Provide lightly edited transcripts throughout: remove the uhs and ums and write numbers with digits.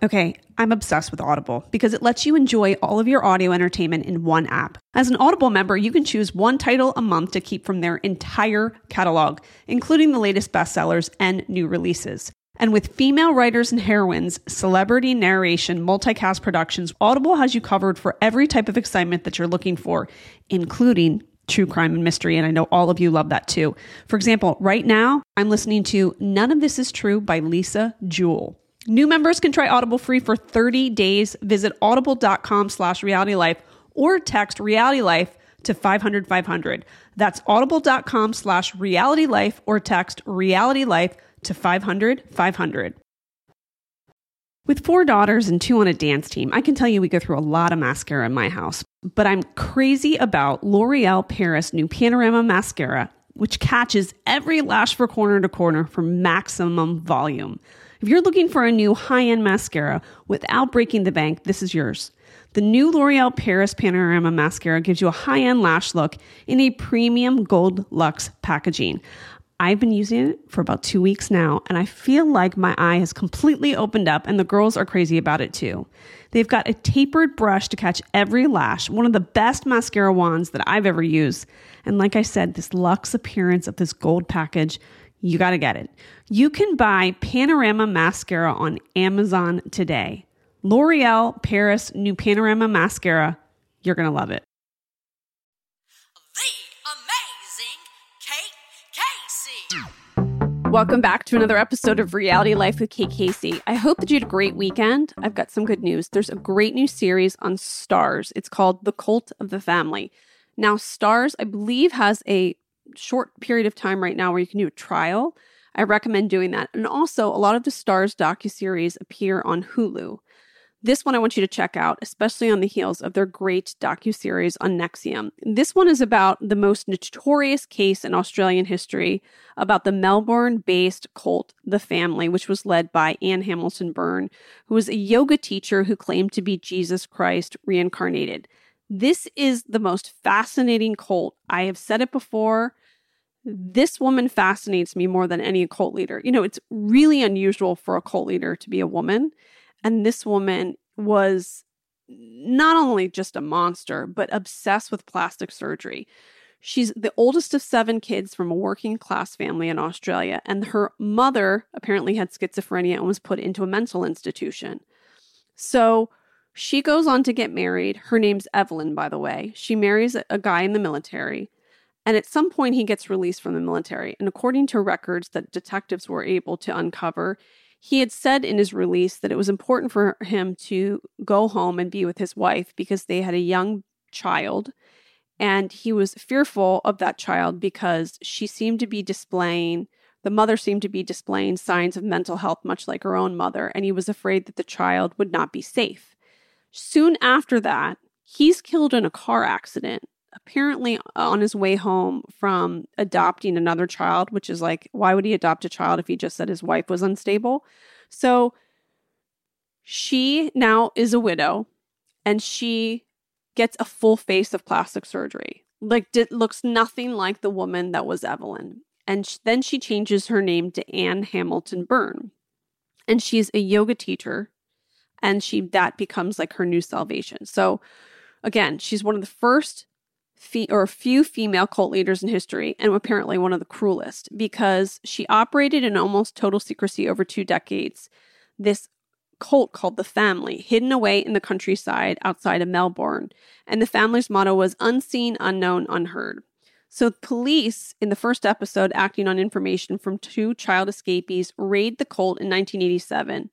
Okay, I'm obsessed with Audible because it lets you enjoy all of your audio entertainment in one app. As an Audible member, you can choose one title a month to keep from their entire catalog, including the latest bestsellers and new releases. And with female writers and heroines, celebrity narration, multicast productions, Audible has you covered for every type of excitement that you're looking for, including true crime and mystery, and I know all of you love that too. For example, right now, I'm listening to None of This Is True by Lisa Jewell. New members can try Audible free for 30 days. Visit audible.com/realitylife or text realitylife to 500-500. That's audible.com/realitylife or text realitylife to 500-500. With 4 daughters and 2 on a dance team, I can tell you we go through a lot of mascara in my house, but I'm crazy about L'Oreal Paris' new Panorama Mascara, which catches every lash from corner to corner for maximum volume. If you're looking for a new high-end mascara without breaking the bank, this is yours. The new L'Oreal Paris Panorama Mascara gives you a high-end lash look in a premium gold luxe packaging. I've been using it for about 2 weeks now, and I feel like my eye has completely opened up, and the girls are crazy about it too. They've got a tapered brush to catch every lash, one of the best mascara wands that I've ever used. And like I said, this luxe appearance of this gold package, you got to get it. You can buy Panorama Mascara on Amazon today. L'Oreal Paris new Panorama Mascara. You're going to love it. The amazing Kate Casey. Welcome back to another episode of Reality Life with Kate Casey. I hope that you had a great weekend. I've got some good news. There's a great new series on Starz. It's called The Cult of the Family. Now, Starz, I believe, has a short period of time right now where you can do a trial. I recommend doing that. And also, a lot of the Starz docuseries appear on Hulu. This one I want you to check out, especially on the heels of their great docuseries on NXIVM. This one is about the most notorious case in Australian history, about the Melbourne-based cult, The Family, which was led by Anne Hamilton Byrne, who was a yoga teacher who claimed to be Jesus Christ reincarnated. This is the most fascinating cult. I have said it before. This woman fascinates me more than any cult leader. You know, it's really unusual for a cult leader to be a woman. And this woman was not only just a monster, but obsessed with plastic surgery. She's the oldest of 7 kids from a working class family in Australia. And her mother apparently had schizophrenia and was put into a mental institution. So she goes on to get married. Her name's Evelyn, by the way. She marries a guy in the military. And at some point, he gets released from the military. And according to records that detectives were able to uncover, he had said in his release that it was important for him to go home and be with his wife because they had a young child. And he was fearful of that child because she seemed to be displaying, the mother seemed to be displaying signs of mental health, much like her own mother. And he was afraid that the child would not be safe. Soon after that, he's killed in a car accident, apparently on his way home from adopting another child, which is like, why would he adopt a child if he just said his wife was unstable? So she now is a widow, and she gets a full face of plastic surgery. Like, it looks nothing like the woman that was Evelyn. And then she changes her name to Anne Hamilton Byrne. And she's a yoga teacher. And that becomes like her new salvation. So again, she's one of the first few female cult leaders in history, and apparently one of the cruelest, because she operated in almost total secrecy over 2 decades. This cult called The Family, hidden away in the countryside outside of Melbourne. And the family's motto was unseen, unknown, unheard. So police, in the first episode, acting on information from 2 child escapees, raid the cult in 1987.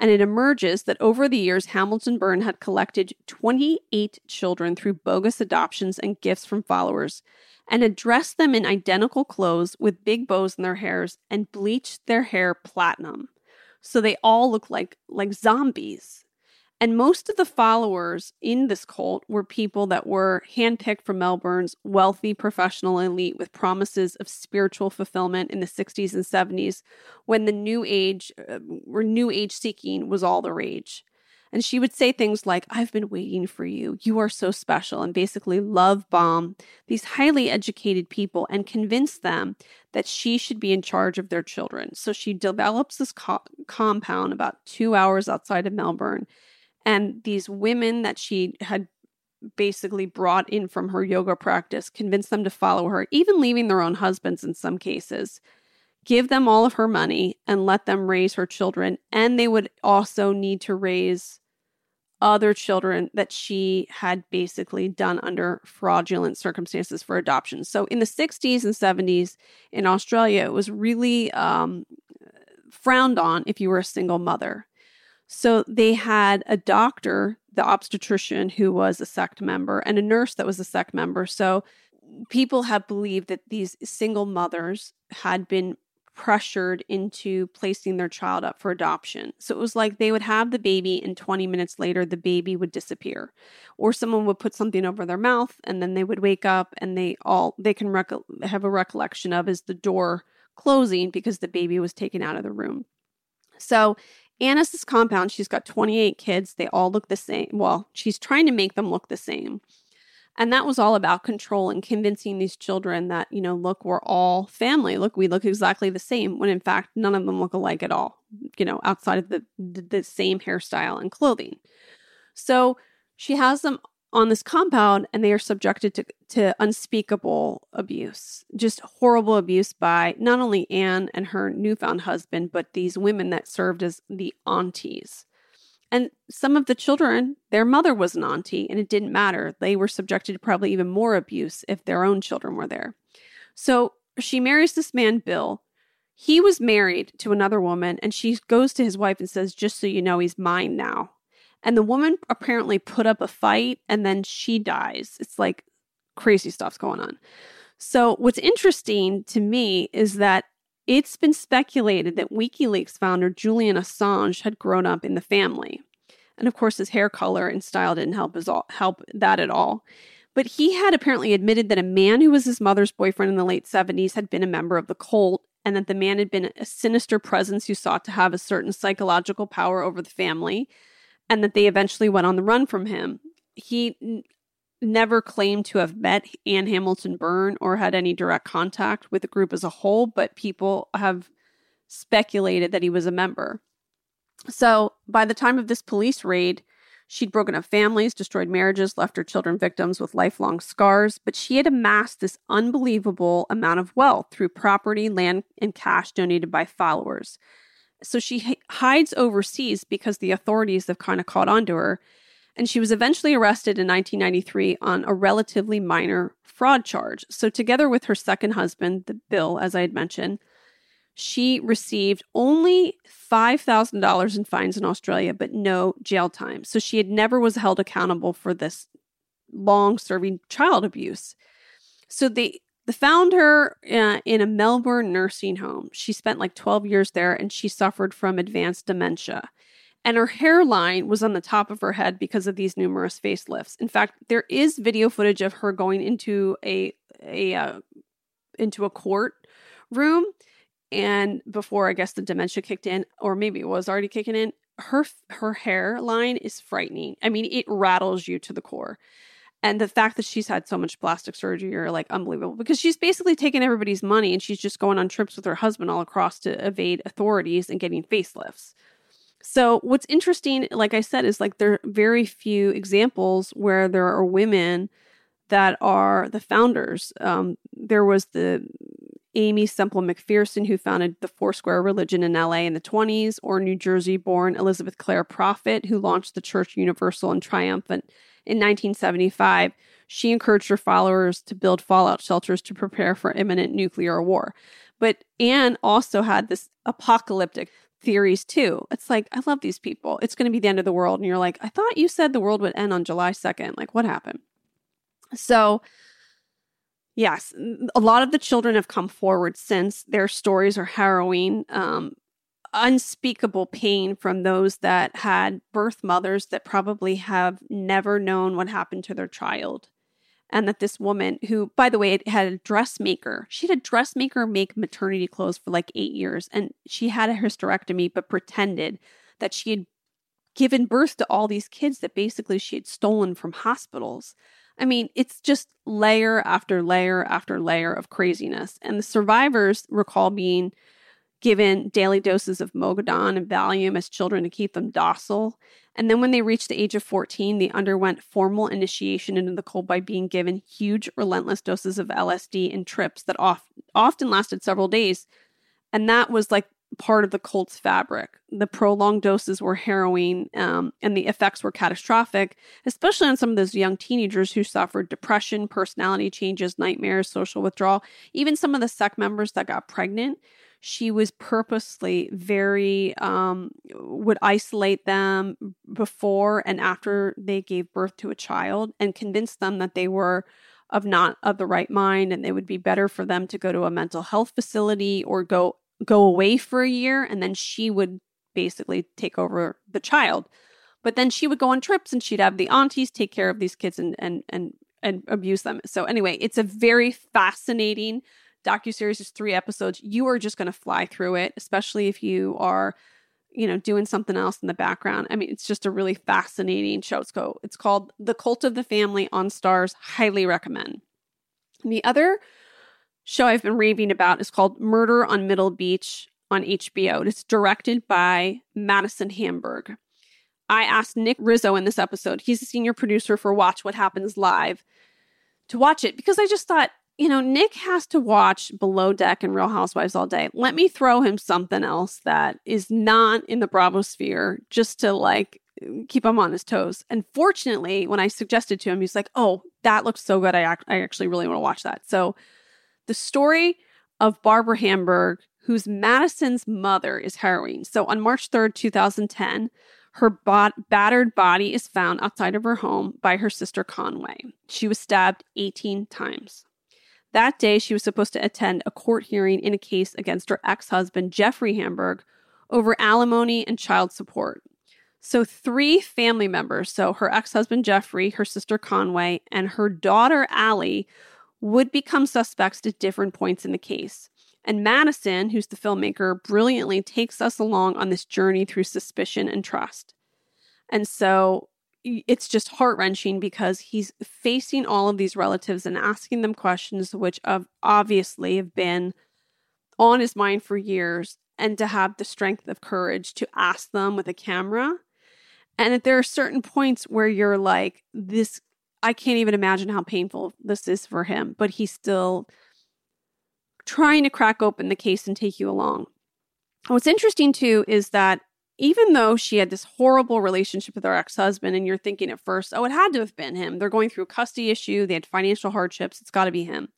And it emerges that over the years, Hamilton Byrne had collected 28 children through bogus adoptions and gifts from followers, and had dressed them in identical clothes with big bows in their hairs and bleached their hair platinum. So they all look like zombies. And most of the followers in this cult were people that were handpicked from Melbourne's wealthy professional elite with promises of spiritual fulfillment in the 60s and 70s when the new age seeking was all the rage. And she would say things like, "I've been waiting for you. You are so special," and basically love bomb these highly educated people and convince them that she should be in charge of their children. So she develops this compound about 2 hours outside of Melbourne. And these women that she had basically brought in from her yoga practice, convinced them to follow her, even leaving their own husbands in some cases, give them all of her money and let them raise her children. And they would also need to raise other children that she had basically done under fraudulent circumstances for adoption. So in the 60s and 70s in Australia, it was really frowned on if you were a single mother. So they had a doctor, the obstetrician, who was a sect member, and a nurse that was a sect member. So people have believed that these single mothers had been pressured into placing their child up for adoption. So it was like they would have the baby and 20 minutes later, the baby would disappear. Or someone would put something over their mouth and then they would wake up and they can have a recollection of is the door closing because the baby was taken out of the room. So Anna's this compound, she's got 28 kids. They all look the same. Well, she's trying to make them look the same. And that was all about control and convincing these children that, you know, look, we're all family. Look, we look exactly the same, when in fact, none of them look alike at all, you know, outside of the same hairstyle and clothing. So she has them on this compound and they are subjected to unspeakable abuse, just horrible abuse by not only Anne and her newfound husband, but these women that served as the aunties. And some of the children, their mother was an auntie, and it didn't matter. They were subjected to probably even more abuse if their own children were there. So she marries this man, Bill. He was married to another woman, and she goes to his wife and says, "Just so you know, he's mine now." And the woman apparently put up a fight, and then she dies. It's like crazy stuff's going on. So what's interesting to me is that it's been speculated that WikiLeaks founder Julian Assange had grown up in the family. And of course, his hair color and style didn't help that at all. But he had apparently admitted that a man who was his mother's boyfriend in the late 70s had been a member of the cult, and that the man had been a sinister presence who sought to have a certain psychological power over the family, and that they eventually went on the run from him. He never claimed to have met Anne Hamilton Byrne or had any direct contact with the group as a whole, but people have speculated that he was a member. So by the time of this police raid, she'd broken up families, destroyed marriages, left her children victims with lifelong scars, but she had amassed this unbelievable amount of wealth through property, land, and cash donated by followers. So she hides overseas because the authorities have kind of caught on to her. And she was eventually arrested in 1993 on a relatively minor fraud charge. So together with her second husband, Bill, as I had mentioned, she received only $5,000 in fines in Australia, but no jail time. So she had never was held accountable for this long-serving child abuse. So they found her in a Melbourne nursing home. She spent like 12 years there, and she suffered from advanced dementia. And her hairline was on the top of her head because of these numerous facelifts. In fact, there is video footage of her going into a court room, and before I guess the dementia kicked in, or maybe it was already kicking in, her hairline is frightening. I mean, it rattles you to the core. And the fact that she's had so much plastic surgery are like unbelievable, because she's basically taken everybody's money and she's just going on trips with her husband all across to evade authorities and getting facelifts. So what's interesting, like I said, is like there are very few examples where there are women that are the founders. There was the Amy Semple McPherson, who founded the Foursquare religion in LA in the 1920s, or New Jersey-born Elizabeth Clare Prophet, who launched the Church Universal and Triumphant in 1975. She encouraged her followers to build fallout shelters to prepare for imminent nuclear war. But Anne also had this apocalyptic theories too. It's like, I love these people. It's going to be the end of the world. And you're like, I thought you said the world would end on July 2nd. Like, what happened? So yes, a lot of the children have come forward since. Their stories are harrowing, unspeakable pain from those that had birth mothers that probably have never known what happened to their child. And that this woman, who, by the way, had a dressmaker. She had a dressmaker make maternity clothes for like 8 years. And she had a hysterectomy, but pretended that she had given birth to all these kids that basically she had stolen from hospitals. I mean, it's just layer after layer after layer of craziness. And the survivors recall being given daily doses of Mogadon and Valium as children to keep them docile. And then when they reached the age of 14, they underwent formal initiation into the cult by being given huge, relentless doses of LSD and trips that often lasted several days. And that was like part of the cult's fabric. The prolonged doses were harrowing, and the effects were catastrophic, especially on some of those young teenagers who suffered depression, personality changes, nightmares, social withdrawal. Even some of the sect members that got pregnant, she was purposely very, would isolate them before and after they gave birth to a child and convince them that they were not of the right mind and it would be better for them to go to a mental health facility or go away for a year, and then she would basically take over the child. But then she would go on trips and she'd have the aunties take care of these kids and abuse them. So anyway, it's a very fascinating docuseries. It's 3 episodes. You are just going to fly through it, especially if you are, doing something else in the background. I mean, it's just a really fascinating show. It's called The Cult of the Family on Starz. Highly recommend. And the other show I've been raving about is called Murder on Middle Beach on HBO. It's directed by Madison Hamburg. I asked Nick Rizzo in this episode, he's a senior producer for Watch What Happens Live, to watch it because I just thought, Nick has to watch Below Deck and Real Housewives all day. Let me throw him something else that is not in the Bravo sphere just to keep him on his toes. And fortunately, when I suggested to him, he's like, oh, that looks so good. I actually really want to watch that. So the story of Barbara Hamburg, who's Madison's mother, is harrowing. So on March 3rd, 2010, her battered body is found outside of her home by her sister Conway. She was stabbed 18 times. That day, she was supposed to attend a court hearing in a case against her ex-husband, Jeffrey Hamburg, over alimony and child support. So 3 family members, so her ex-husband, Jeffrey, her sister Conway, and her daughter, Allie, would become suspects at different points in the case. And Madison, who's the filmmaker, brilliantly takes us along on this journey through suspicion and trust. And so it's just heart-wrenching because he's facing all of these relatives and asking them questions which obviously have been on his mind for years, and to have the strength of courage to ask them with a camera. And that there are certain points where you're like, this, I can't even imagine how painful this is for him, but he's still trying to crack open the case and take you along. And what's interesting, too, is that even though she had this horrible relationship with her ex-husband, and you're thinking at first, oh, it had to have been him. They're going through a custody issue. They had financial hardships. It's got to be him.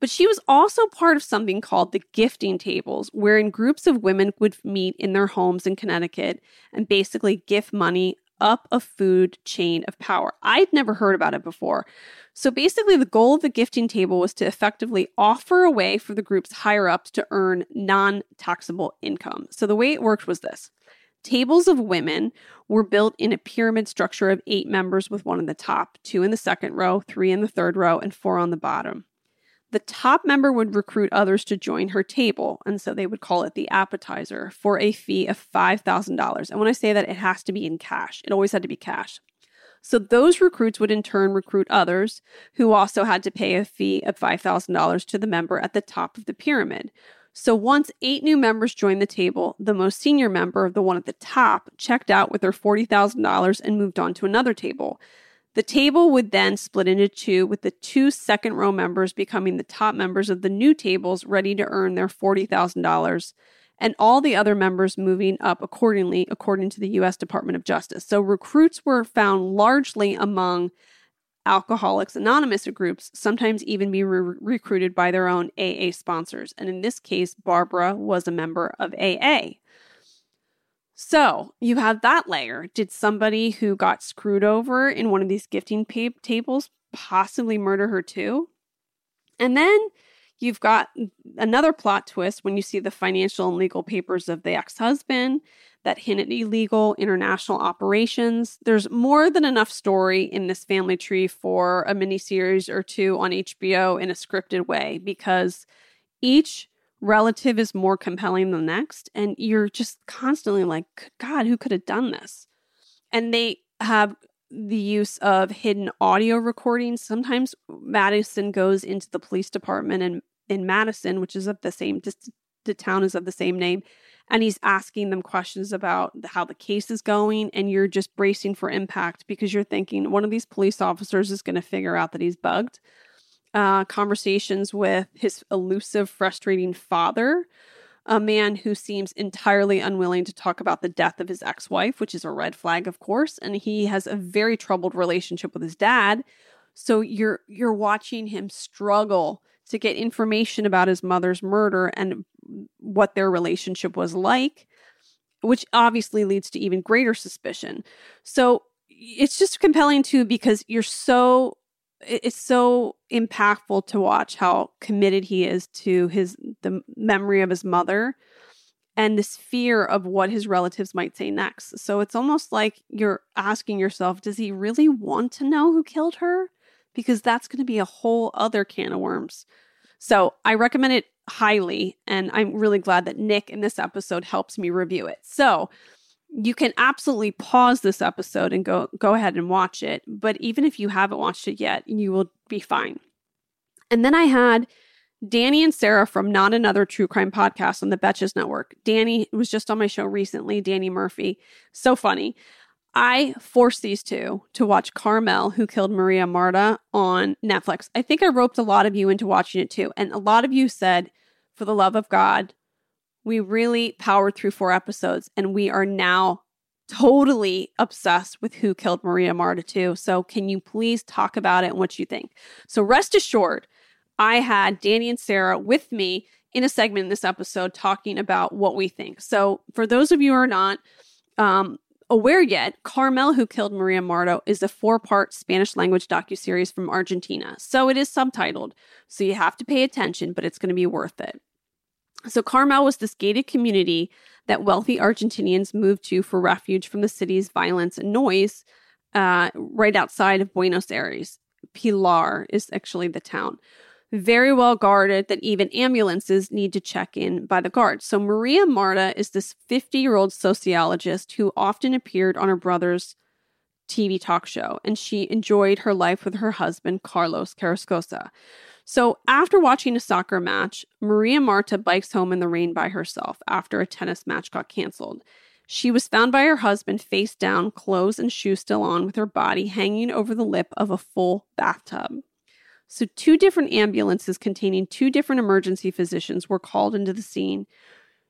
But she was also part of something called the gifting tables, wherein groups of women would meet in their homes in Connecticut and basically gift money up a food chain of power. I'd never heard about it before. So basically, the goal of the gifting table was to effectively offer a way for the group's higher-ups to earn non-taxable income. So the way it worked was this. Tables of women were built in a pyramid structure of 8 members with 1 in the top, 2 in the second row, 3 in the third row, and 4 on the bottom. The top member would recruit others to join her table, and so they would call it the appetizer, for a fee of $5,000. And when I say that, it has to be in cash. It always had to be cash. So those recruits would in turn recruit others who also had to pay a fee of $5,000 to the member at the top of the pyramid. So once 8 new members joined the table, the most senior member, the one at the top, checked out with her $40,000 and moved on to another table. The table would then split into 2, with the 2 second-row members becoming the top members of the new tables, ready to earn their $40,000, and all the other members moving up accordingly, according to the U.S. Department of Justice. So recruits were found largely among Alcoholics Anonymous groups, sometimes even be recruited by their own AA sponsors. And in this case, Barbara was a member of AA. So you have that layer. Did somebody who got screwed over in one of these gifting tables possibly murder her too? And then you've got another plot twist when you see the financial and legal papers of the ex-husband that hint at illegal international operations. There's more than enough story in this family tree for a miniseries or 2 on HBO in a scripted way, because each relative is more compelling than the next, and you're just constantly like, good God, who could have done this? And they have the use of hidden audio recordings. Sometimes Madison goes into the police department in Madison, which is of the same distance. The town is of the same name, and he's asking them questions about how the case is going, and you're just bracing for impact because you're thinking one of these police officers is going to figure out that he's bugged. Conversations with his elusive, frustrating father, a man who seems entirely unwilling to talk about the death of his ex-wife, which is a red flag, of course, and he has a very troubled relationship with his dad. So you're watching him struggle to get information about his mother's murder and what their relationship was like, which obviously leads to even greater suspicion. So it's just compelling too, because it's so impactful to watch how committed he is to the memory of his mother and this fear of what his relatives might say next. So it's almost like you're asking yourself, does he really want to know who killed her? Because that's going to be a whole other can of worms. So I recommend it highly, and I'm really glad that Nick in this episode helps me review it. So you can absolutely pause this episode and go ahead and watch it. But even if you haven't watched it yet, you will be fine. And then I had Danny and Sarah from Not Another True Crime Podcast on the Betches Network. Danny was just on my show recently, Danny Murphy. So funny. I forced these two to watch Carmel, Who Killed Maria Marta on Netflix. I think I roped a lot of you into watching it too. And a lot of you said, for the love of God, we really powered through 4 episodes and we are now totally obsessed with Who Killed Maria Marta too. So can you please talk about it and what you think? So rest assured, I had Danny and Sarah with me in a segment in this episode talking about what we think. So for those of you who are not aware yet, Carmel, Who Killed Maria Marta is a 4-part Spanish-language docuseries from Argentina. So it is subtitled, so you have to pay attention, but it's going to be worth it. So Carmel was this gated community that wealthy Argentinians moved to for refuge from the city's violence and noise right outside of Buenos Aires. Pilar is actually the town. Very well guarded that even ambulances need to check in by the guards. So Maria Marta is this 50-year-old sociologist who often appeared on her brother's TV talk show, and she enjoyed her life with her husband, Carlos Carrascosa. So after watching a soccer match, Maria Marta bikes home in the rain by herself after a tennis match got canceled. She was found by her husband face down, clothes and shoes still on, with her body hanging over the lip of a full bathtub. So 2 different ambulances containing 2 different emergency physicians were called into the scene.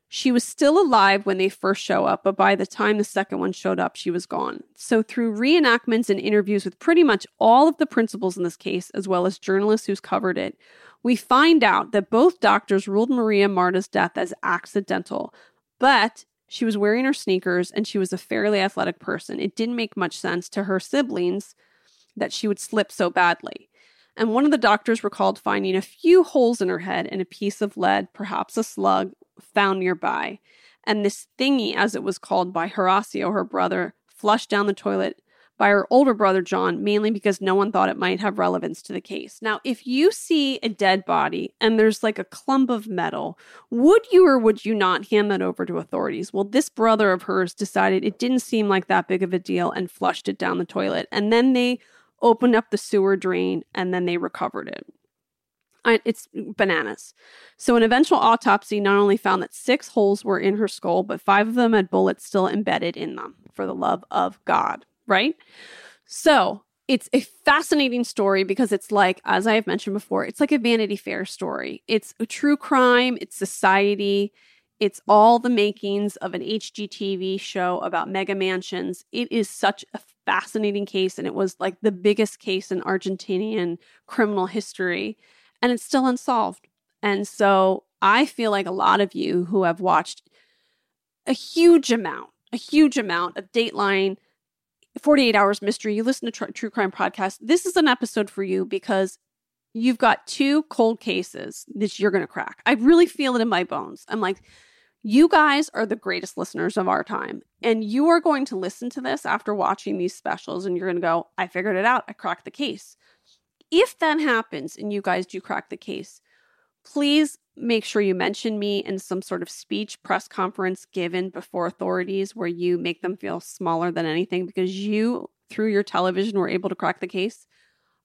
She was still alive when they first show up, but by the time the second one showed up, she was gone. So through reenactments and interviews with pretty much all of the principals in this case, as well as journalists who's covered it, we find out that both doctors ruled Maria Marta's death as accidental, but she was wearing her sneakers and she was a fairly athletic person. It didn't make much sense to her siblings that she would slip so badly. And one of the doctors recalled finding a few holes in her head and a piece of lead, perhaps a slug, found nearby. And this thingy, as it was called by Horacio, her brother, flushed down the toilet by her older brother, John, mainly because no one thought it might have relevance to the case. Now, if you see a dead body and there's like a clump of metal, would you or would you not hand that over to authorities? Well, this brother of hers decided it didn't seem like that big of a deal and flushed it down the toilet. And then they opened up the sewer drain, and then they recovered it. It's bananas. So an eventual autopsy not only found that 6 holes were in her skull, but 5 of them had bullets still embedded in them, for the love of God, right? So it's a fascinating story because it's like, as I have mentioned before, it's like a Vanity Fair story. It's a true crime. It's society. It's all the makings of an HGTV show about mega mansions. It is such a fascinating case, and it was like the biggest case in Argentinian criminal history, and it's still unsolved. And so I feel like a lot of you who have watched a huge amount of Dateline, 48 Hours Mystery, you listen to True Crime Podcast, this is an episode for you because you've got 2 cold cases that you're going to crack. I really feel it in my bones. I'm like, you guys are the greatest listeners of our time. And you are going to listen to this after watching these specials. And you're going to go, I figured it out. I cracked the case. If that happens and you guys do crack the case, please make sure you mention me in some sort of speech, press conference given before authorities where you make them feel smaller than anything because you, through your television, were able to crack the case.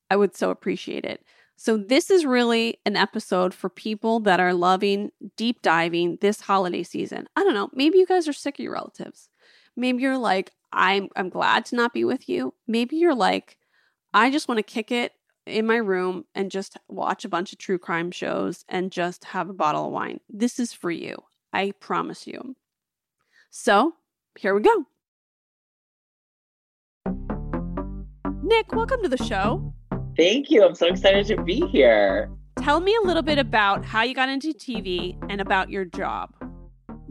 I would so appreciate it. So this is really an episode for people that are loving deep diving this holiday season. I don't know. Maybe you guys are sick of your relatives. Maybe you're like, I'm glad to not be with you. Maybe you're like, I just want to kick it in my room and just watch a bunch of true crime shows and just have a bottle of wine. This is for you. I promise you. So here we go. Nick, welcome to the show. Thank you. I'm so excited to be here. Tell me a little bit about how you got into TV and about your job.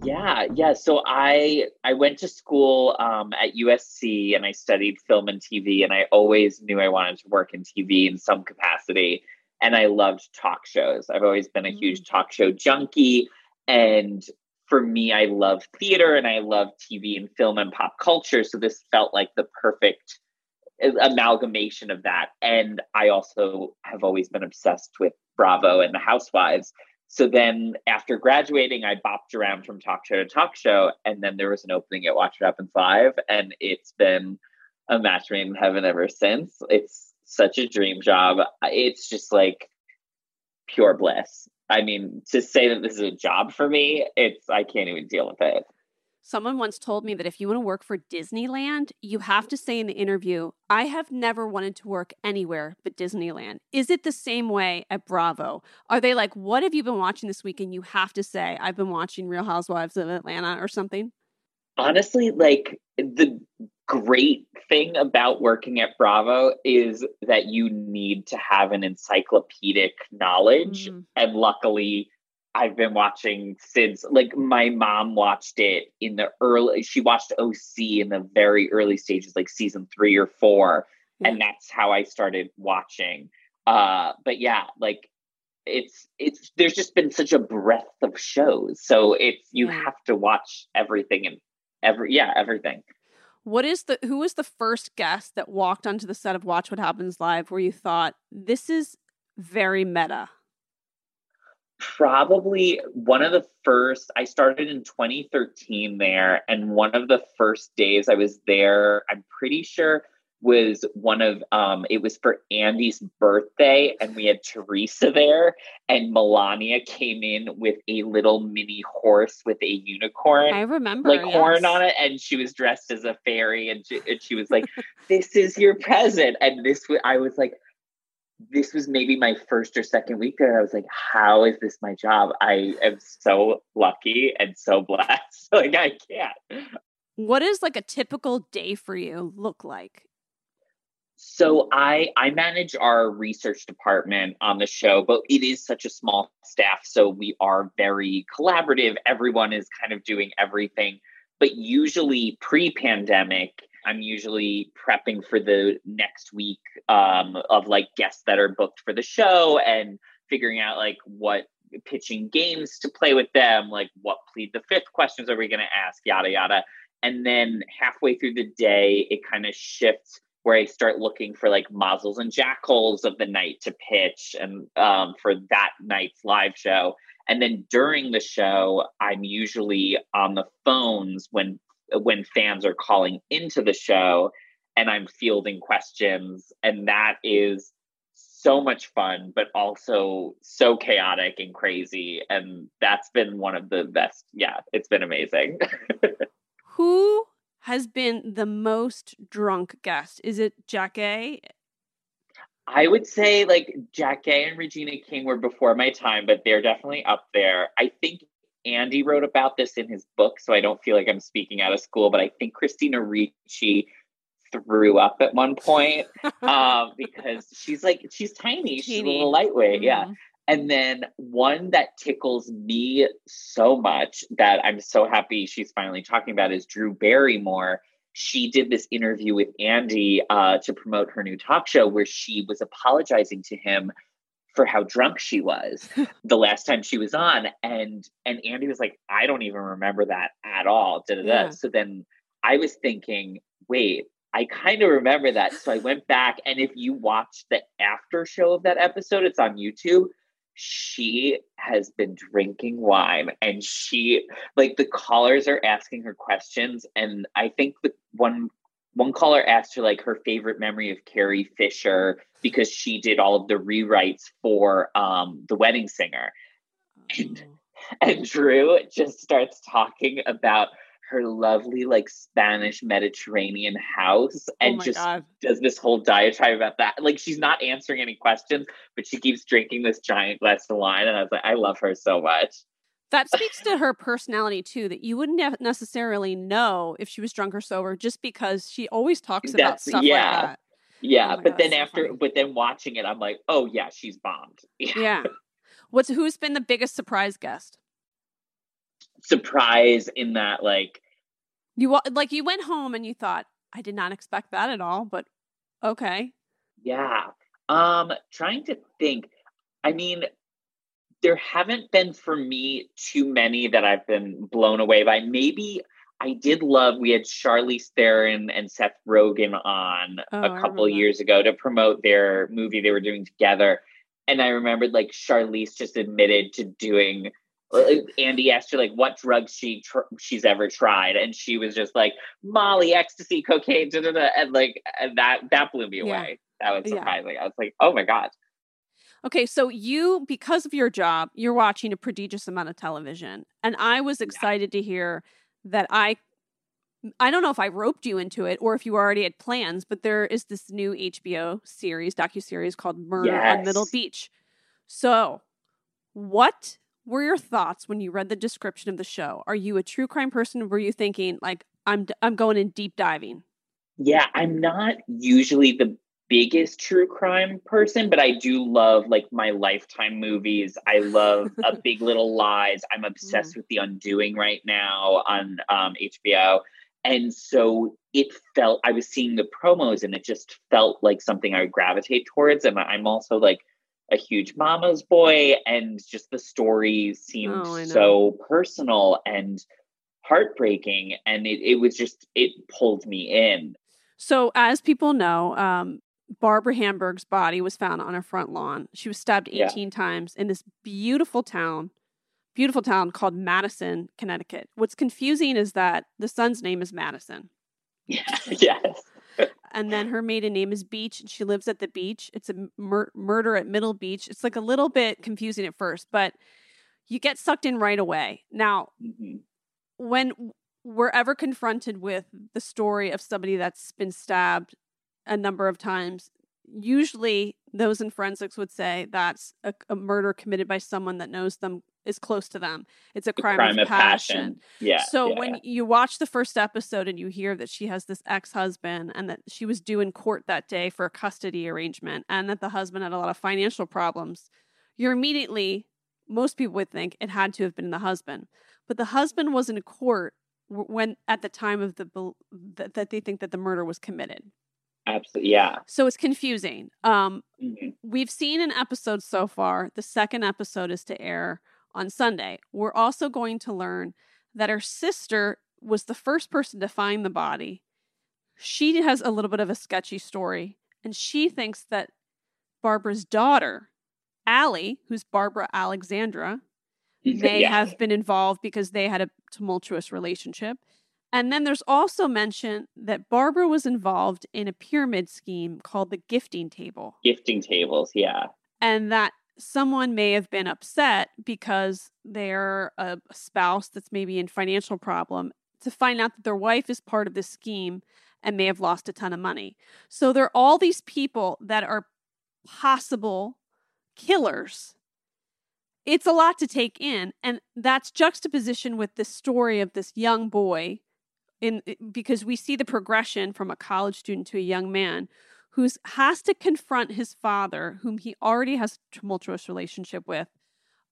Yeah. So I went to school at USC and I studied film and TV, and I always knew I wanted to work in TV in some capacity. And I loved talk shows. I've always been a huge talk show junkie. And for me, I love theater and I love TV and film and pop culture. So this felt like the perfect amalgamation of that. And I also have always been obsessed with Bravo and the Housewives. So then after graduating, I bopped around from talk show to talk show. And then there was an opening at Watch What Happens Live. And it's been a match made in heaven ever since. It's such a dream job. It's just like pure bliss. I mean, to say that this is a job for me, I can't even deal with it. Someone once told me that if you want to work for Disneyland, you have to say in the interview, I have never wanted to work anywhere but Disneyland. Is it the same way at Bravo? Are they like, what have you been watching this week? And you have to say, I've been watching Real Housewives of Atlanta or something. Honestly, like the great thing about working at Bravo is that you need to have an encyclopedic knowledge. And luckily, I've been watching since, like, my mom watched it she watched OC in the very early stages, like season 3 or 4. Yeah. And that's how I started watching. But yeah, like it's, there's just been such a breadth of shows. So you have to watch everything and everything. Who was the first guest that walked onto the set of Watch What Happens Live where you thought this is very meta? Probably one of the first, I started in 2013 there. And one of the first days I was there, I'm pretty sure was one of, it was for Andy's birthday and we had Teresa there and Melania came in with a little mini horse with a unicorn. I remember. Like horn on it. And she was dressed as a fairy and she was like, this is your present. And I was like, this was maybe my first or second week there. And I was like, how is this my job? I am so lucky and so blessed. Like, I can't. What is like a typical day for you look like? So I manage our research department on the show, but it is such a small staff. So we are very collaborative. Everyone is kind of doing everything. But usually pre-pandemic, I'm usually prepping for the next week of like guests that are booked for the show and figuring out like what pitching games to play with them, like what plead the fifth questions are we going to ask, yada, yada. And then halfway through the day, it kind of shifts where I start looking for like muzzles and jackholes of the night to pitch and for that night's live show. And then during the show, I'm usually on the phones when fans are calling into the show and I'm fielding questions. And that is so much fun, but also so chaotic and crazy. And that's been one of the best. Yeah, it's been amazing. Who has been the most drunk guest? Is it Jack A? I would say like Jack A and Regina King were before my time, but they're definitely up there. I think Andy wrote about this in his book, so I don't feel like I'm speaking out of school, but I think Christina Ricci threw up at one point because she's tiny. She's a little lightweight. Yeah. And then one that tickles me so much that I'm so happy she's finally talking about is Drew Barrymore. She did this interview with Andy to promote her new talk show where she was apologizing to him for how drunk she was the last time she was on. And Andy was like, I don't even remember that at all. Yeah. So then I was thinking, wait, I kind of remember that. So I went back. And if you watch the after show of that episode, it's on YouTube. she has been drinking wine, and she, like, the callers are asking her questions. And I think the one caller asked her, like, her favorite memory of Carrie Fisher, because she did all of the rewrites for The Wedding Singer. And Drew just starts talking about her lovely, like, Spanish Mediterranean house, and does this whole diatribe about that. Like, she's not answering any questions, but she keeps drinking this giant glass of wine. And I was like, I love her so much. That speaks to her personality, too, that you wouldn't necessarily know if she was drunk or sober, just because she always talks about stuff like that. Yeah. Oh, but God, then but then watching it, I'm like, oh, yeah, she's bombed. Yeah. Who's been the biggest surprise guest? Surprise in that, like, you went home and you thought, I did not expect that at all, but okay. Yeah. Trying to think, I mean, there haven't been for me too many that I've been blown away by. Maybe I did love, we had Charlize Theron and Seth Rogen on a couple years ago to promote their movie they were doing together. And I remembered, like, Charlize just admitted to doing, Andy asked her, like, what drugs she's ever tried, and she was just like, Molly, ecstasy, cocaine, da, da, da. And like, and that blew me away. Yeah. That was surprising. Yeah. I was like, oh my God. Okay, so you, because of your job, you're watching a prodigious amount of television, and I was excited to hear that I don't know if I roped you into it or if you already had plans, but there is this new HBO series, docuseries called Murder on Middle Beach. So what were your thoughts when you read the description of the show? Are you a true crime person, or were you thinking, like, I'm going in deep diving? Yeah, I'm not usually the biggest true crime person, but I do love, like, my Lifetime movies. I love Big Little Lies. I'm obsessed with The Undoing right now on HBO. And so it felt, I was seeing the promos and it just felt like something I would gravitate towards. And I'm also, like, a huge mama's boy, and just the story seemed so personal and heartbreaking, and it was just, it pulled me in. So as people know, Barbara Hamburg's body was found on her front lawn. She was stabbed 18 times in this beautiful town called Madison, Connecticut. What's confusing is that the son's name is Madison. Yeah. Yes. And then her maiden name is Beach, and she lives at the beach. It's a murder at Middle Beach. It's, like, a little bit confusing at first, but you get sucked in right away. Now, when we're ever confronted with the story of somebody that's been stabbed a number of times, usually those in forensics would say that's a murder committed by someone that knows them, is close to them. It's a crime of passion. Yeah. So when you watch the first episode and you hear that she has this ex-husband, and that she was due in court that day for a custody arrangement, and that the husband had a lot of financial problems, you're immediately, most people would think it had to have been the husband. But the husband was in court when, at the time of that they think that the murder was committed. Absolutely. Yeah. So it's confusing. We've seen an episode so far. The second episode is to air on Sunday. We're also going to learn that her sister was the first person to find the body. She has a little bit of a sketchy story, and she thinks that Barbara's daughter, Allie, who's Barbara Alexandra, may have been involved because they had a tumultuous relationship. And then there's also mention that Barbara was involved in a pyramid scheme called the Gifting Table. Gifting tables, yeah. And that someone may have been upset because they're a spouse that's maybe in financial problem, to find out that their wife is part of this scheme and may have lost a ton of money. So there are all these people that are possible killers. It's a lot to take in, and that's juxtaposition with the story of this young boy, because we see the progression from a college student to a young man who has to confront his father, whom he already has a tumultuous relationship with,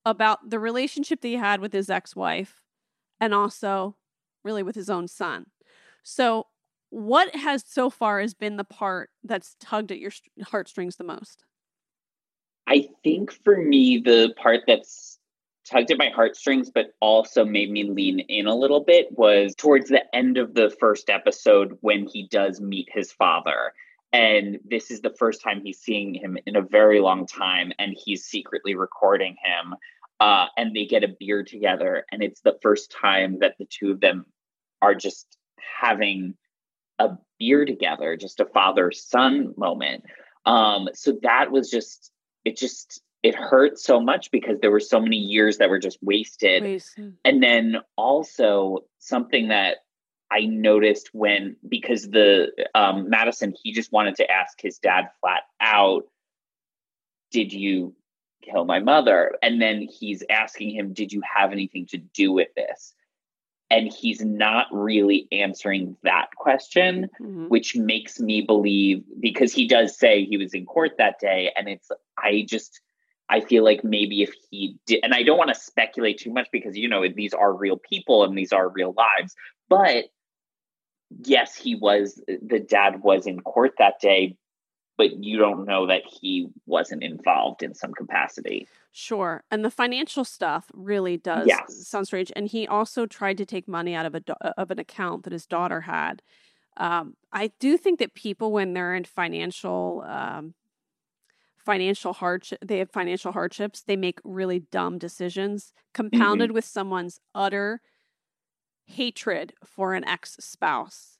about the relationship that he had with his ex-wife, and also really with his own son. So what has so far has been the part that's tugged at your heartstrings the most? I think for me, the part that's tugged at my heartstrings, but also made me lean in a little bit, was towards the end of the first episode when he does meet his father. And this is the first time he's seeing him in a very long time, and he's secretly recording him. And they get a beer together, and it's the first time that the two of them are just having a beer together, just a father-son moment. So that was just, it hurt so much because there were so many years that were just wasted. And then also something that I noticed when, because the Madison, he just wanted to ask his dad flat out, did you kill my mother? And then he's asking him, did you have anything to do with this? And he's not really answering that question, mm-hmm. which makes me believe, because he does say he was in court that day. And it's, I feel like maybe if he did, and I don't want to speculate too much because, you know, these are real people and these are real lives, but yes, the dad was in court that day, but you don't know that he wasn't involved in some capacity. Sure. And the financial stuff really does sound strange. And he also tried to take money out of an account that his daughter had. I do think that people, when they're in financial hardships, they make really dumb decisions, compounded mm-hmm. with someone's utter hatred for an ex-spouse.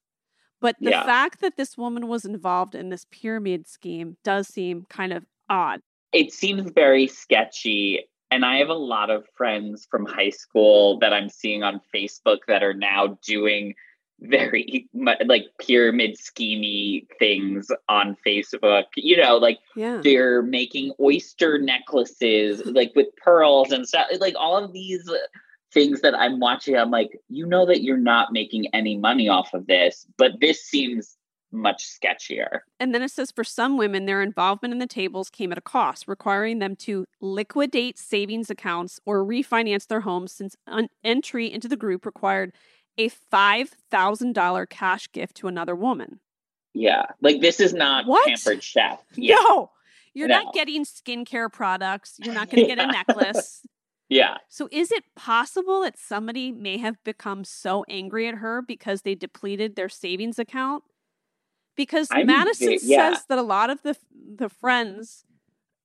But the fact that this woman was involved in this pyramid scheme does seem kind of odd. It seems very sketchy. And I have a lot of friends from high school that I'm seeing on Facebook that are now doing very like pyramid schemey things on Facebook. You know, like they're making oyster necklaces, like with pearls and stuff, like all of these things that I'm watching. I'm like, you know that you're not making any money off of this, but this seems much sketchier. And then it says, for some women, their involvement in the tables came at a cost, requiring them to liquidate savings accounts or refinance their homes, since entry into the group required a $5,000 cash gift to another woman. Yeah. Like, this is not Pampered Chef. Yeah. No, you're not getting skincare products. You're not going to get a necklace. Yeah. So is it possible that somebody may have become so angry at her because they depleted their savings account? Because Madison says that a lot of the friends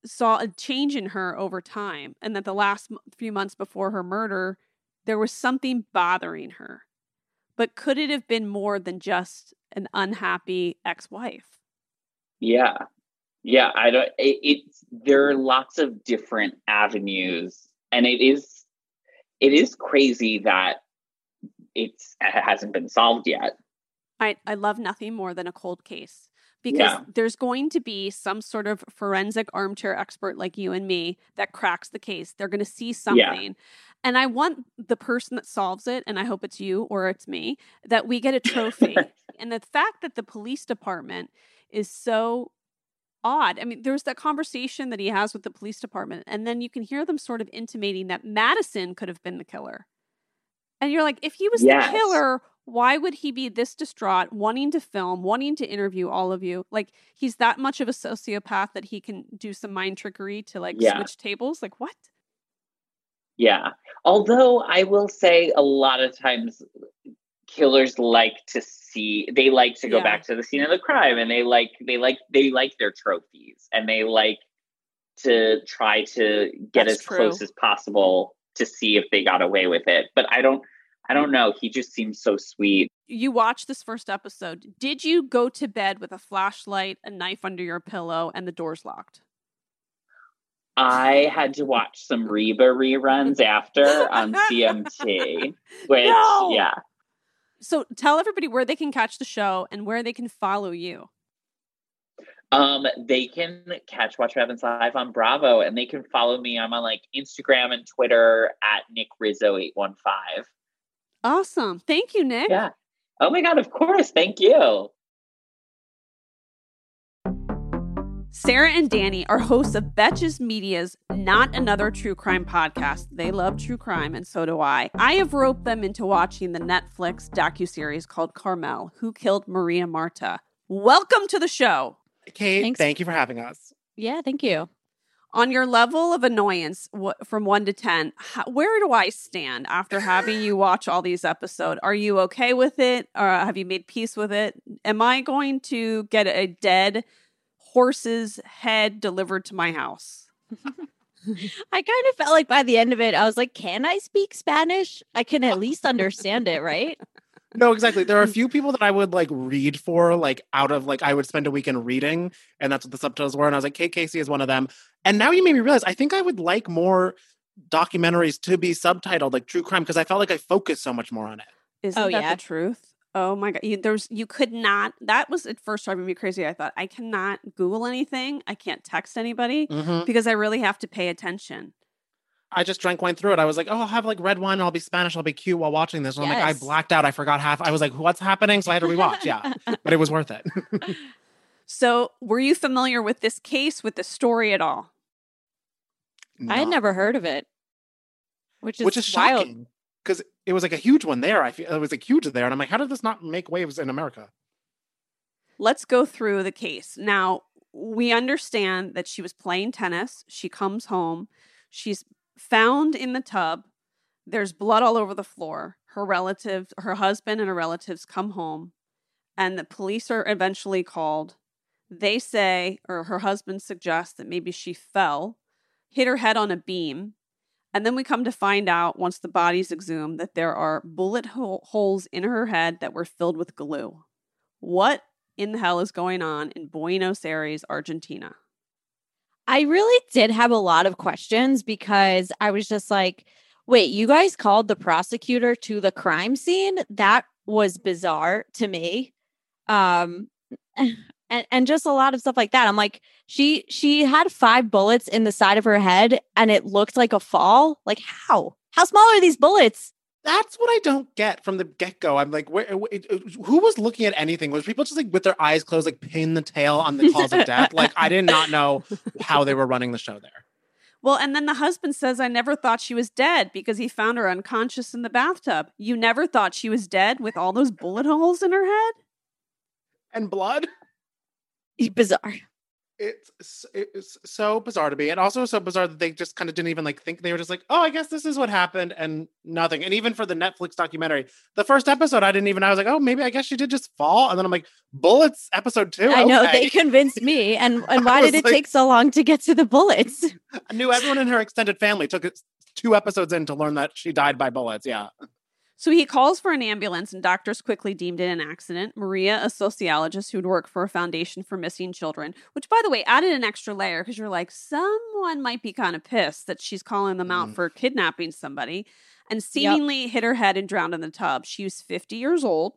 saw a change in her over time, and that the last few months before her murder, there was something bothering her. But could it have been more than just an unhappy ex-wife? Yeah. Yeah, I don't. There are lots of different avenues. And it is crazy that it hasn't been solved yet. I love nothing more than a cold case, because there's going to be some sort of forensic armchair expert like you and me that cracks the case. They're going to see something. Yeah. And I want the person that solves it, and I hope it's you or it's me, that we get a trophy. And the fact that the police department is so odd. I mean, there's that conversation that he has with the police department, and then you can hear them sort of intimating that Madison could have been the killer. And you're like, if he was the killer, why would he be this distraught, wanting to film, wanting to interview all of you? Like, he's that much of a sociopath that he can do some mind trickery to switch tables? Like, what? Yeah. Although I will say a lot of times killers like to go back to the scene of the crime, and they like their trophies, and they like to try to get close as possible to see if they got away with it. But I don't know. He just seems so sweet. You watched this first episode. Did you go to bed with a flashlight, a knife under your pillow, and the doors locked? I had to watch some Reba reruns after on CMT, which, So tell everybody where they can catch the show and where they can follow you. They can catch Watch What Happens Live on Bravo, and they can follow me. I'm on Instagram and Twitter at NickRizzo815. Awesome. Thank you, Nick. Yeah. Oh my God, of course. Thank you. Sarah and Danny are hosts of Betches Media's Not Another True Crime Podcast. They love true crime, and so do I. I have roped them into watching the Netflix docuseries called Carmel, Who Killed Maria Marta. Welcome to the show. Kate, thank you for having us. Yeah, thank you. On your level of annoyance from 1 to 10, where do I stand after having you watch all these episodes? Are you okay with it? Or have you made peace with it? Am I going to get a dead horse's head delivered to my house? I kind of felt like by the end of it, I was like, can I speak Spanish? I can at least understand it, right? No, exactly. There are a few people that I would like read for, like out of like I would spend a weekend reading, and that's what the subtitles were. And I was like, Kate Casey is one of them. And now you made me realize I think I would like more documentaries to be subtitled, like true crime, because I felt like I focused so much more on it. Isn't that the truth? Oh my God. You could not. That was at first driving me crazy. I thought I cannot Google anything. I can't text anybody because I really have to pay attention. I just drank wine through it. I was like, oh, I'll have like red wine. I'll be Spanish. I'll be cute while watching this. And yes. I'm like, I blacked out. I forgot half. I was like, what's happening? So I had to rewatch. Yeah. But it was worth it. So were you familiar with this case, with the story at all? No. I had never heard of it. Which is wild. Shocking. Because it was like a huge one there. I feel it was like huge there. And I'm like, how did this not make waves in America? Let's go through the case. Now, we understand that she was playing tennis. She comes home. She's found in the tub. There's blood all over the floor. Her husband and her relatives come home, and the police are eventually called. They say, or her husband suggests, that maybe she fell, hit her head on a beam. And then we come to find out, once the body's exhumed, that there are bullet holes in her head that were filled with glue. What in the hell is going on in Buenos Aires, Argentina? I really did have a lot of questions because I was just like, wait, you guys called the prosecutor to the crime scene? That was bizarre to me. And just a lot of stuff like that. I'm like, she had 5 bullets in the side of her head and it looked like a fall. Like how? How small are these bullets? That's what I don't get from the get-go. I'm like, who was looking at anything? Was people just like with their eyes closed, like pin the tail on the cause of death? Like I did not know how they were running the show there. Well, and then the husband says, I never thought she was dead because he found her unconscious in the bathtub. You never thought she was dead with all those bullet holes in her head? And blood? Bizarre. It's so bizarre to me, and also so bizarre that they just kind of didn't even like think. They were just like, oh, I guess this is what happened, and nothing. And even for the Netflix documentary, the first episode, I was like, oh, maybe I guess she did just fall. And then I'm like, bullets, episode 2. I know, they convinced me. And why did it take so long to get to the bullets? I knew everyone in her extended family took it 2 episodes in to learn that she died by bullets. Yeah. So he calls for an ambulance, and doctors quickly deemed it an accident. Maria, a sociologist who'd worked for a foundation for missing children, which, by the way, added an extra layer because you're like, someone might be kind of pissed that she's calling them out for kidnapping somebody, and seemingly hit her head and drowned in the tub. She was 50 years old.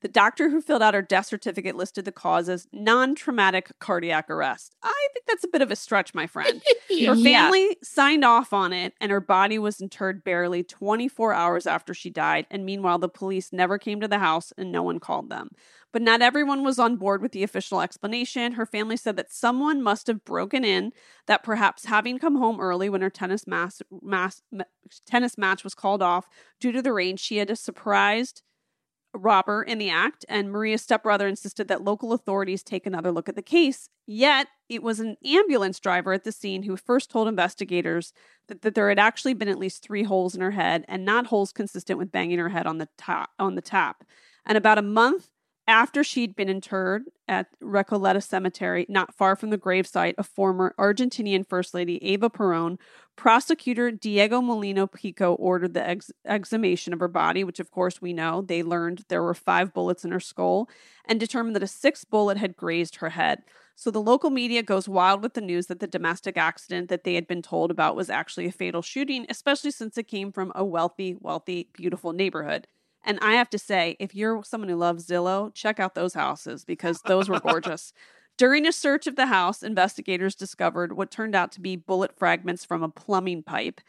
The doctor who filled out her death certificate listed the cause as non-traumatic cardiac arrest. I think that's a bit of a stretch, my friend. Her family signed off on it, and her body was interred barely 24 hours after she died. And meanwhile, the police never came to the house and no one called them. But not everyone was on board with the official explanation. Her family said that someone must have broken in, that perhaps having come home early when her tennis match was called off due to the rain, she had a surprised robber in the act, and Maria's stepbrother insisted that local authorities take another look at the case. Yet, it was an ambulance driver at the scene who first told investigators that there had actually been at least 3 holes in her head, and not holes consistent with banging her head on the tap. And about a month after she'd been interred at Recoleta Cemetery, not far from the gravesite of former Argentinian First Lady Eva Perón, prosecutor Diego Molino Pico ordered the exhumation of her body, which of course we know. They learned there were 5 bullets in her skull and determined that a 6th bullet had grazed her head. So the local media goes wild with the news that the domestic accident that they had been told about was actually a fatal shooting, especially since it came from a wealthy, beautiful neighborhood. And I have to say, if you're someone who loves Zillow, check out those houses because those were gorgeous. During a search of the house, investigators discovered what turned out to be bullet fragments from a plumbing pipe.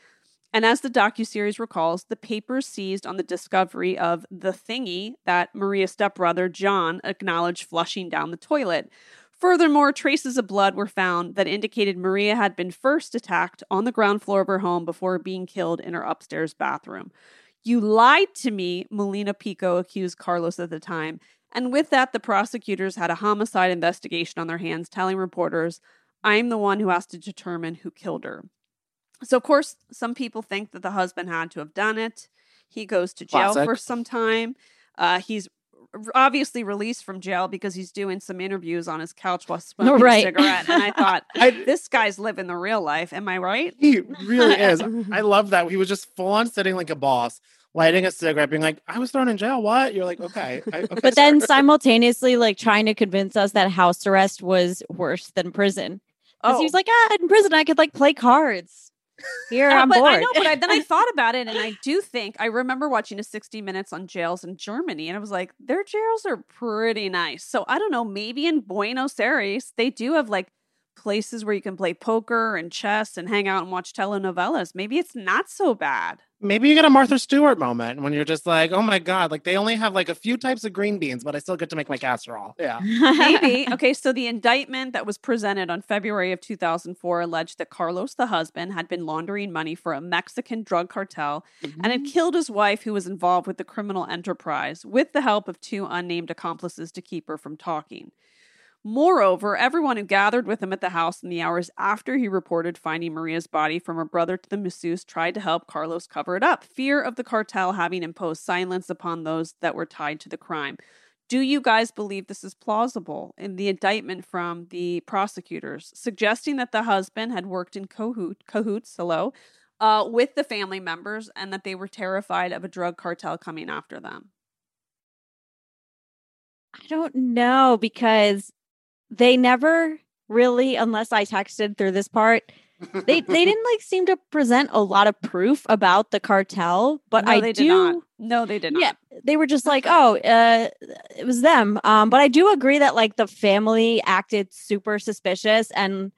And as the docuseries recalls, the papers seized on the discovery of the thingy that Maria's stepbrother, John, acknowledged flushing down the toilet. Furthermore, traces of blood were found that indicated Maria had been first attacked on the ground floor of her home before being killed in her upstairs bathroom. You lied to me, Molina Pico accused Carlos at the time. And with that, the prosecutors had a homicide investigation on their hands, telling reporters, I'm the one who has to determine who killed her. So, of course, some people think that the husband had to have done it. He goes to jail for some time. He's obviously released from jail because he's doing some interviews on his couch while smoking a cigarette. And I thought, this guy's living the real life. Am I right? He really is. I love that. He was just full on sitting like a boss, lighting a cigarette, being like, I was thrown in jail. What? You're like, okay. But then simultaneously, like, trying to convince us that house arrest was worse than prison. Because he was like, in prison, I could like play cards. Here, I'm bored. I know, but then I thought about it, and I do think I remember watching a 60 Minutes on jails in Germany, and I was like, their jails are pretty nice. So I don't know, maybe in Buenos Aires they do have like places where you can play poker and chess and hang out and watch telenovelas. Maybe it's not so bad. Maybe you get a Martha Stewart moment when you're just like, oh my God, like they only have like a few types of green beans, but I still get to make my casserole. Yeah. Maybe. Okay. So the indictment that was presented on February of 2004 alleged that Carlos, the husband, had been laundering money for a Mexican drug cartel and had killed his wife, who was involved with the criminal enterprise, with the help of two unnamed accomplices to keep her from talking. Moreover, everyone who gathered with him at the house in the hours after he reported finding Maria's body from her brother to the masseuse tried to help Carlos cover it up, fear of the cartel having imposed silence upon those that were tied to the crime. Do you guys believe this is plausible? In the indictment from the prosecutors, suggesting that the husband had worked in cahoots with the family members and that they were terrified of a drug cartel coming after them. I don't know, because they never really, unless I texted through this part, they didn't like seem to present a lot of proof about the cartel, but No, they did not. Yeah, they were just like, it was them. But I do agree that like the family acted super suspicious and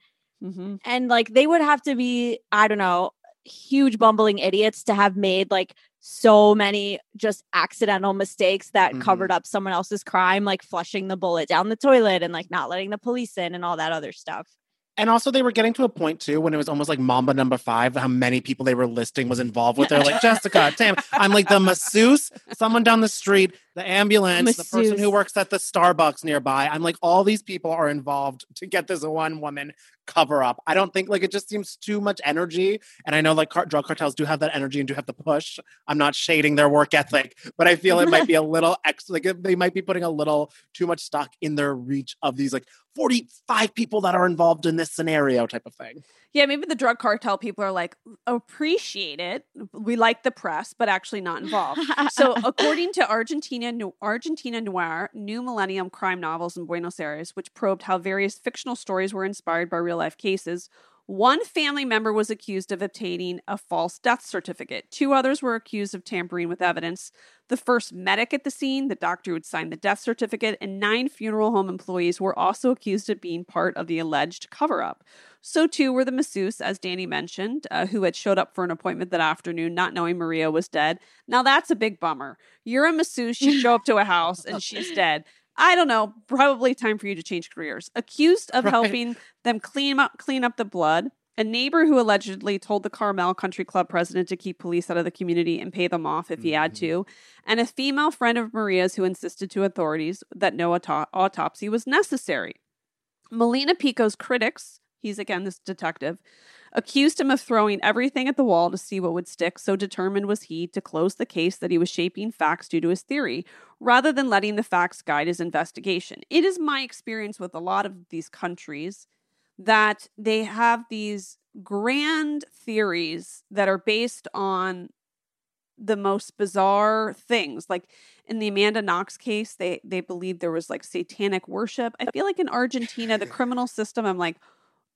like they would have to be, I don't know, huge bumbling idiots to have made like so many just accidental mistakes that covered up someone else's crime, like flushing the bullet down the toilet and like not letting the police in and all that other stuff. And also they were getting to a point too when it was almost like Mamba number 5, how many people they were listing was involved with. They're like, Jessica, Tam, I'm like the masseuse, someone down the street, the ambulance, the person who works at the Starbucks nearby. I'm like, all these people are involved to get this one woman cover up. I don't think, like, it just seems too much energy. And I know like drug cartels do have that energy and do have the push. I'm not shading their work ethic, but I feel it might be a little extra, like they might be putting a little too much stock in their reach of these like 45 people that are involved in this scenario type of thing. Yeah, maybe the drug cartel people are like, appreciate it. We like the press, but actually not involved. So according to Argentina Noir, New Millennium Crime Novels in Buenos Aires, which probed how various fictional stories were inspired by real-life cases, one family member was accused of obtaining a false death certificate. Two others were accused of tampering with evidence. The first medic at the scene, the doctor who would sign the death certificate, and 9 funeral home employees were also accused of being part of the alleged cover-up. So too were the masseuse, as Danny mentioned, who had showed up for an appointment that afternoon, not knowing Maria was dead. Now that's a big bummer. You're a masseuse, you show up to a house, and she's dead. I don't know, probably time for you to change careers. Accused of helping them clean up the blood, a neighbor who allegedly told the Carmel Country Club president to keep police out of the community and pay them off if he had to, and a female friend of Maria's who insisted to authorities that no autopsy was necessary. Melina Pico's critics, he's again this detective, accused him of throwing everything at the wall to see what would stick, so determined was he to close the case that he was shaping facts due to his theory, rather than letting the facts guide his investigation. It is my experience with a lot of these countries that they have these grand theories that are based on the most bizarre things. Like in the Amanda Knox case, they believed there was like satanic worship. I feel like in Argentina, the criminal system, I'm like,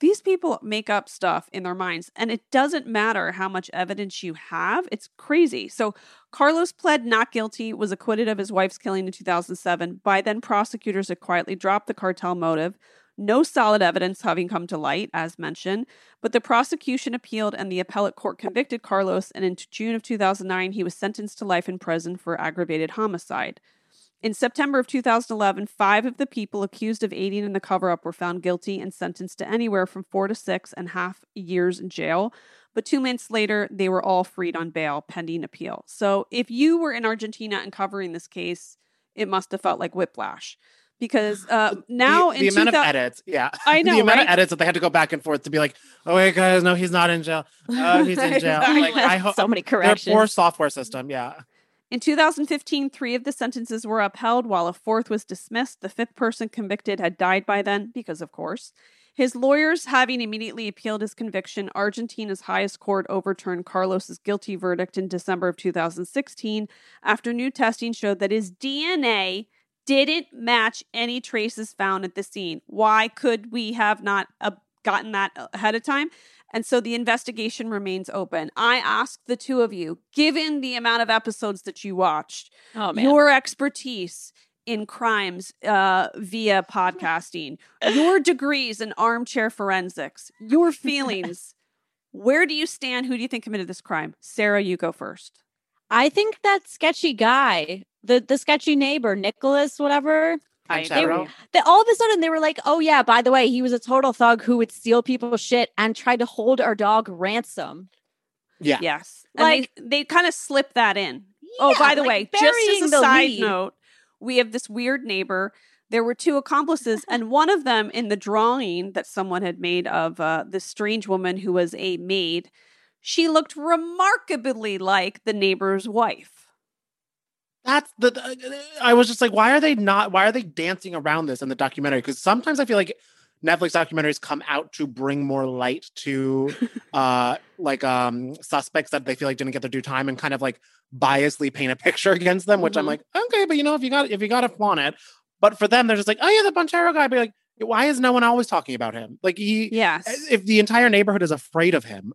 these people make up stuff in their minds, and it doesn't matter how much evidence you have. It's crazy. So Carlos pled not guilty, was acquitted of his wife's killing in 2007. By then, prosecutors had quietly dropped the cartel motive, no solid evidence having come to light, as mentioned. But the prosecution appealed, and the appellate court convicted Carlos, and in June of 2009, he was sentenced to life in prison for aggravated homicide. In September of 2011, 5 of the people accused of aiding in the cover-up were found guilty and sentenced to anywhere from 4 to 6.5 years in jail. But 2 months later, they were all freed on bail pending appeal. So if you were in Argentina and covering this case, it must have felt like whiplash. because now the amount of edits, yeah, I know the amount of edits that they had to go back and forth to be like, oh wait, guys, no, he's not in jail. Oh, he's in jail. Like, I hope so many corrections. Their poor software system, yeah. In 2015, 3 of the sentences were upheld, while a 4th was dismissed. The 5th person convicted had died by then, because of course. His lawyers, having immediately appealed his conviction, Argentina's highest court overturned Carlos's guilty verdict in December of 2016 after new testing showed that his DNA didn't match any traces found at the scene. Why could we have not gotten that ahead of time? And so the investigation remains open. I ask the two of you, given the amount of episodes that you watched, your expertise in crimes via podcasting, your degrees in armchair forensics, your feelings. Where do you stand? Who do you think committed this crime? Sarah, you go first. I think that sketchy guy, the sketchy neighbor, Nicholas, whatever. All of a sudden they were like, oh yeah, by the way, he was a total thug who would steal people's shit and try to hold our dog ransom. Yeah. Yes. And like they kind of slipped that in. Yeah, oh, by the way, just as a side note, we have this weird neighbor. There were 2 accomplices, and one of them in the drawing that someone had made of this strange woman who was a maid, she looked remarkably like the neighbor's wife. That's I was just like, why are they dancing around this in the documentary? Because sometimes I feel like Netflix documentaries come out to bring more light to suspects that they feel like didn't get their due time and kind of like biasly paint a picture against them, which I'm like, okay, but you know, if you gotta flaunt it. But for them, they're just like, oh yeah, the Bonchero guy. I'd be like, why is no one always talking about him? Like if the entire neighborhood is afraid of him,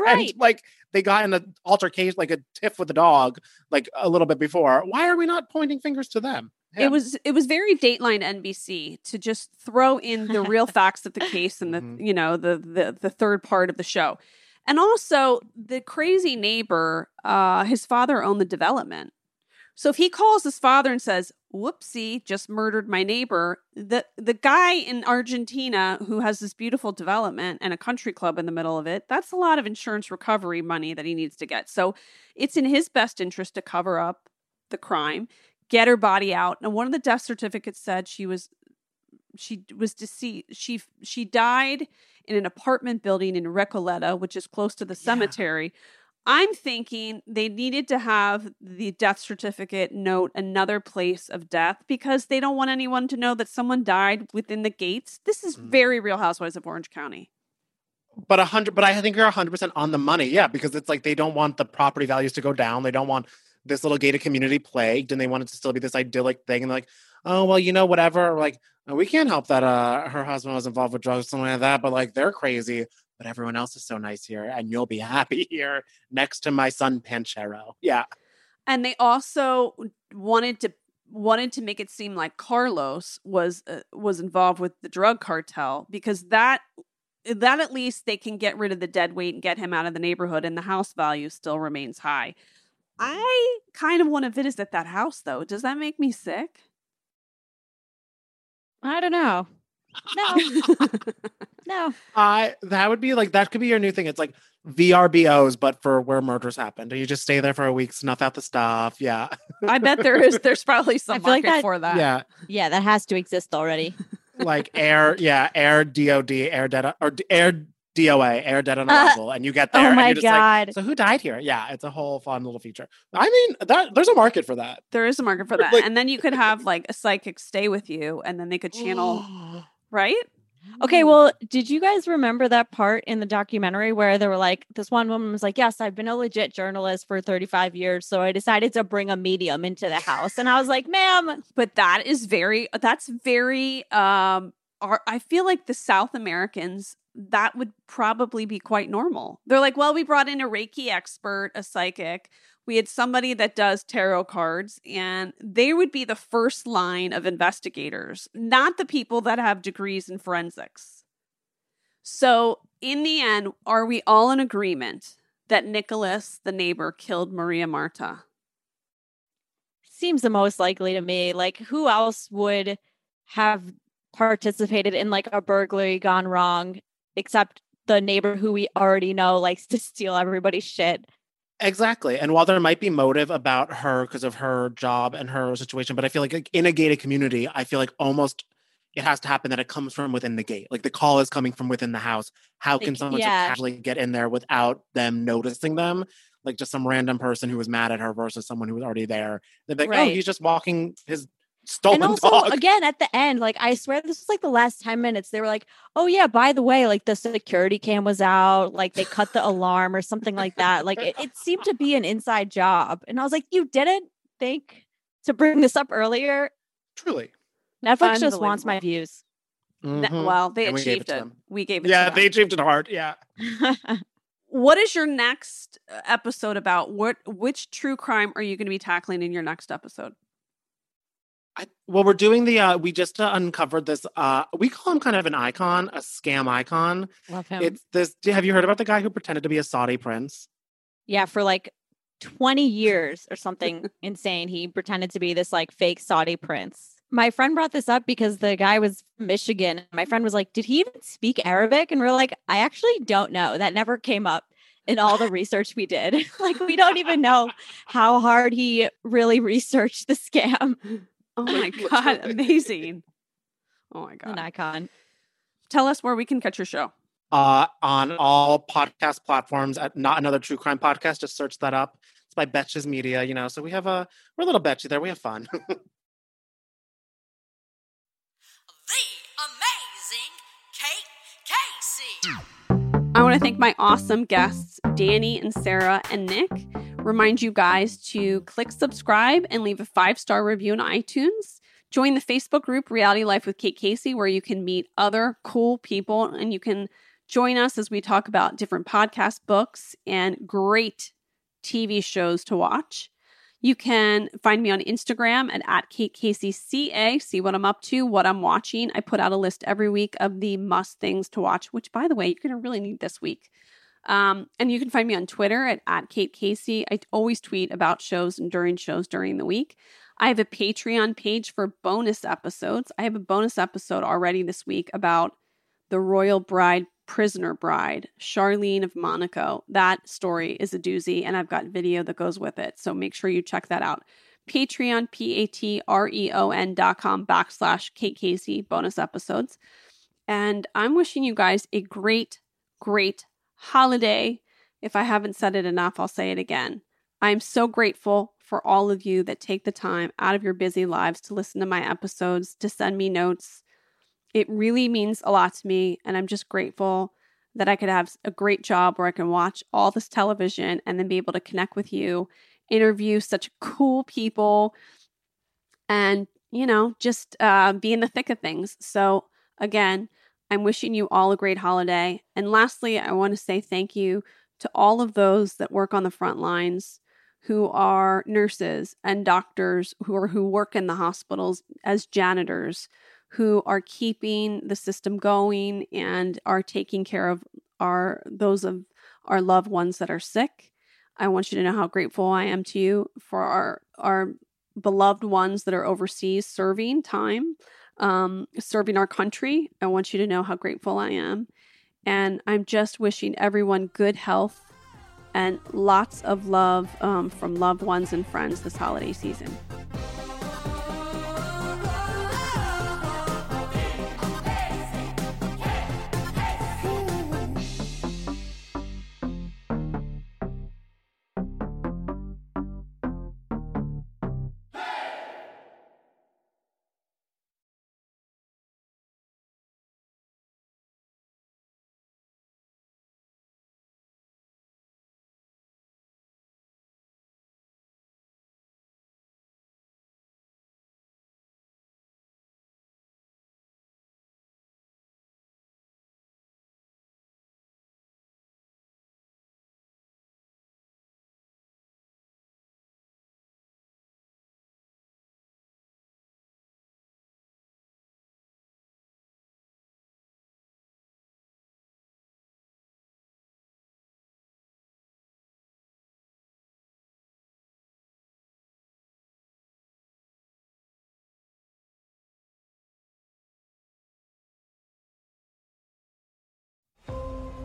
right? And, like they got in an altercation, like a tiff with a dog, like a little bit before. Why are we not pointing fingers to them? Yeah. It was very Dateline NBC to just throw in the real facts of the case and the third part of the show. And also the crazy neighbor, his father owned the development. So if he calls his father and says, whoopsie, just murdered my neighbor, the guy in Argentina who has this beautiful development and a country club in the middle of it, that's a lot of insurance recovery money that he needs to get. So it's in his best interest to cover up the crime, get her body out. And one of the death certificates said she was deceased. She died in an apartment building in Recoleta, which is close to the cemetery. I'm thinking they needed to have the death certificate note another place of death because they don't want anyone to know that someone died within the gates. This is very Real Housewives of Orange County. But I think you're 100% on the money. Yeah, because it's like they don't want the property values to go down. They don't want this little gated community plagued, and they want it to still be this idyllic thing. And they're like, oh, well, you know, whatever. Like, no, we can't help that her husband was involved with drugs or something like that. But like, they're crazy. But everyone else is so nice here, and you'll be happy here next to my son Bonchero. Yeah. And they also wanted to make it seem like Carlos was involved with the drug cartel, because that at least they can get rid of the dead weight and get him out of the neighborhood, and the house value still remains high. I kind of want to visit that house, though. Does that make me sick? I don't know. No. No. That would be like, that could be your new thing. It's like VRBOs, but for where murders happened. You just stay there for a week, snuff out the stuff. Yeah. I bet there's probably some market for that. Yeah. Yeah, that has to exist already. Like air DOD, air data, or air DOA, air dead on arrival, and you get there. Oh my God. Like, so who died here? Yeah, it's a whole fun little feature. I mean, there's a market for that. There is a market for that. Like, and then you could have like a psychic stay with you, and then they could channel, right? Okay, well, did you guys remember that part in the documentary where they were like, this one woman was like, yes, I've been a legit journalist for 35 years, so I decided to bring a medium into the house. And I was like, ma'am. But I feel like the South Americans, that would probably be quite normal. They're like, well, we brought in a Reiki expert, a psychic. We had somebody that does tarot cards, and they would be the first line of investigators, not the people that have degrees in forensics. So in the end, are we all in agreement that Nicholas, the neighbor, killed Maria Marta? Seems the most likely to me. Like, who else would have participated in like a burglary gone wrong except the neighbor who we already know likes to steal everybody's shit? Exactly. And while there might be motive about her because of her job and her situation, but I feel like in a gated community, I feel like almost it has to happen that it comes from within the gate. Like the call is coming from within the house. How can someone just casually get in there without them noticing them? Like just some random person who was mad at her versus someone who was already there. They're like, oh, he's just walking his stolen dog. And also, again, at the end, like I swear this was like the last 10 minutes. They were like, oh yeah, by the way, like the security cam was out. Like they cut the alarm or something like that. Like it seemed to be an inside job. And I was like, you didn't think to bring this up earlier? Truly. Netflix just wants my views. Mm-hmm. Well, they achieved it. We gave it to them. Yeah, they achieved it hard. Yeah. What is your next episode about? Which true crime are you going to be tackling in your next episode? We're doing the, we just uncovered this, we call him kind of an icon, a scam icon. Love him. It's this, have you heard about the guy who pretended to be a Saudi prince? Yeah, for like 20 years or something insane. He pretended to be this like fake Saudi prince. My friend brought this up because the guy was from Michigan. My friend was like, did he even speak Arabic? And we're like, I actually don't know. That never came up in all the research we did. Like, we don't even know how hard he really researched the scam. Oh, my God. Amazing. Oh, my God. An icon. Tell us where we can catch your show. On all podcast platforms at Not Another True Crime Podcast. Just search that up. It's by Betches Media, you know. So we have we're a little Betchy there. We have fun. I want to thank my awesome guests, Danny and Sarah and Nick. Remind you guys to click subscribe and leave a 5-star review on iTunes. Join the Facebook group, Reality Life with Kate Casey, where you can meet other cool people and you can join us as we talk about different podcast books and great TV shows to watch. You can find me on Instagram at @KateCaseyCA. See what I'm up to, what I'm watching. I put out a list every week of the must things to watch, which, by the way, you're going to really need this week. And you can find me on Twitter at @KateCasey. I always tweet about shows and during shows during the week. I have a Patreon page for bonus episodes. I have a bonus episode already this week about the Royal Bride, Prisoner Bride, Charlene of Monaco. That story is a doozy, and I've got video that goes with it. So make sure you check that out. Patreon, patreon.com/Kate Casey bonus episodes. And I'm wishing you guys a great, great holiday. If I haven't said it enough, I'll say it again. I'm so grateful for all of you that take the time out of your busy lives to listen to my episodes, to send me notes. It really means a lot to me, and I'm just grateful that I could have a great job where I can watch all this television and then be able to connect with you, interview such cool people, and, you know, just be in the thick of things. So, again, I'm wishing you all a great holiday. And lastly, I want to say thank you to all of those that work on the front lines, who are nurses and doctors, who work in the hospitals as janitors, who are keeping the system going and are taking care of those of our loved ones that are sick. I want you to know how grateful I am to you for our beloved ones that are overseas serving time, serving our country. I want you to know how grateful I am. And I'm just wishing everyone good health and lots of love from loved ones and friends this holiday season.